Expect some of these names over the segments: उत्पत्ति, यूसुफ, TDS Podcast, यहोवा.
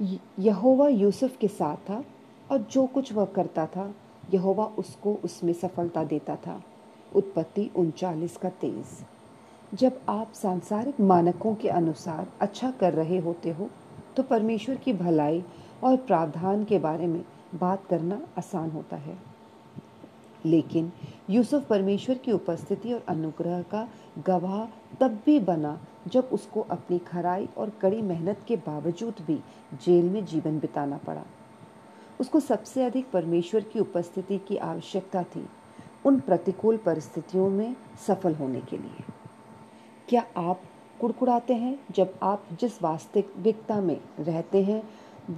यहोवा यूसुफ के साथ था और जो कुछ वह करता था यहोवा उसको उसमें सफलता देता था। उत्पत्ति 39:23। जब आप सांसारिक मानकों के अनुसार अच्छा कर रहे होते हो तो परमेश्वर की भलाई और प्रावधान के बारे में बात करना आसान होता है, लेकिन यूसुफ परमेश्वर की उपस्थिति और अनुग्रह का गवाह तब भी बना जब उसको अपनी खराई और कड़ी मेहनत के बावजूद भी जेल में जीवन बिताना पड़ा। उसको सबसे अधिक परमेश्वर की उपस्थिति की आवश्यकता थी उन प्रतिकूल परिस्थितियों में सफल होने के लिए। क्या आप कुड़कुड़ाते हैं जब आप जिस वास्तविकता में रहते हैं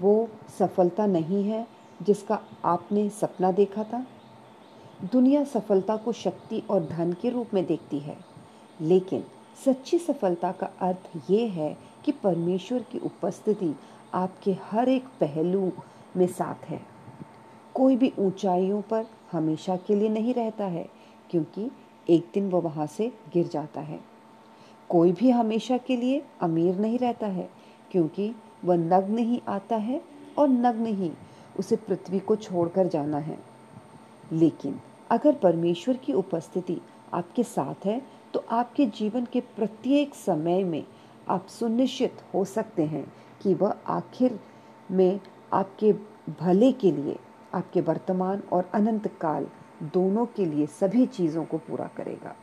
वो सफलता नहीं है जिसका आपने सपना देखा था? दुनिया सफलता को शक्ति और धन के रूप में देखती है, लेकिन सच्ची सफलता का अर्थ ये है कि परमेश्वर की उपस्थिति आपके हर एक पहलू में साथ है। कोई भी ऊंचाइयों पर हमेशा के लिए नहीं रहता है, क्योंकि एक दिन वो वहाँ से गिर जाता है। कोई भी हमेशा के लिए अमीर नहीं रहता है, क्योंकि वह नग्न ही आता है और नग्न ही उसे पृथ्वी को छोड़कर जाना है। लेकिन अगर परमेश्वर की उपस्थिति आपके साथ है तो आपके जीवन के प्रत्येक समय में आप सुनिश्चित हो सकते हैं कि वह आखिर में आपके भले के लिए, आपके वर्तमान और अनंत काल दोनों के लिए सभी चीज़ों को पूरा करेगा।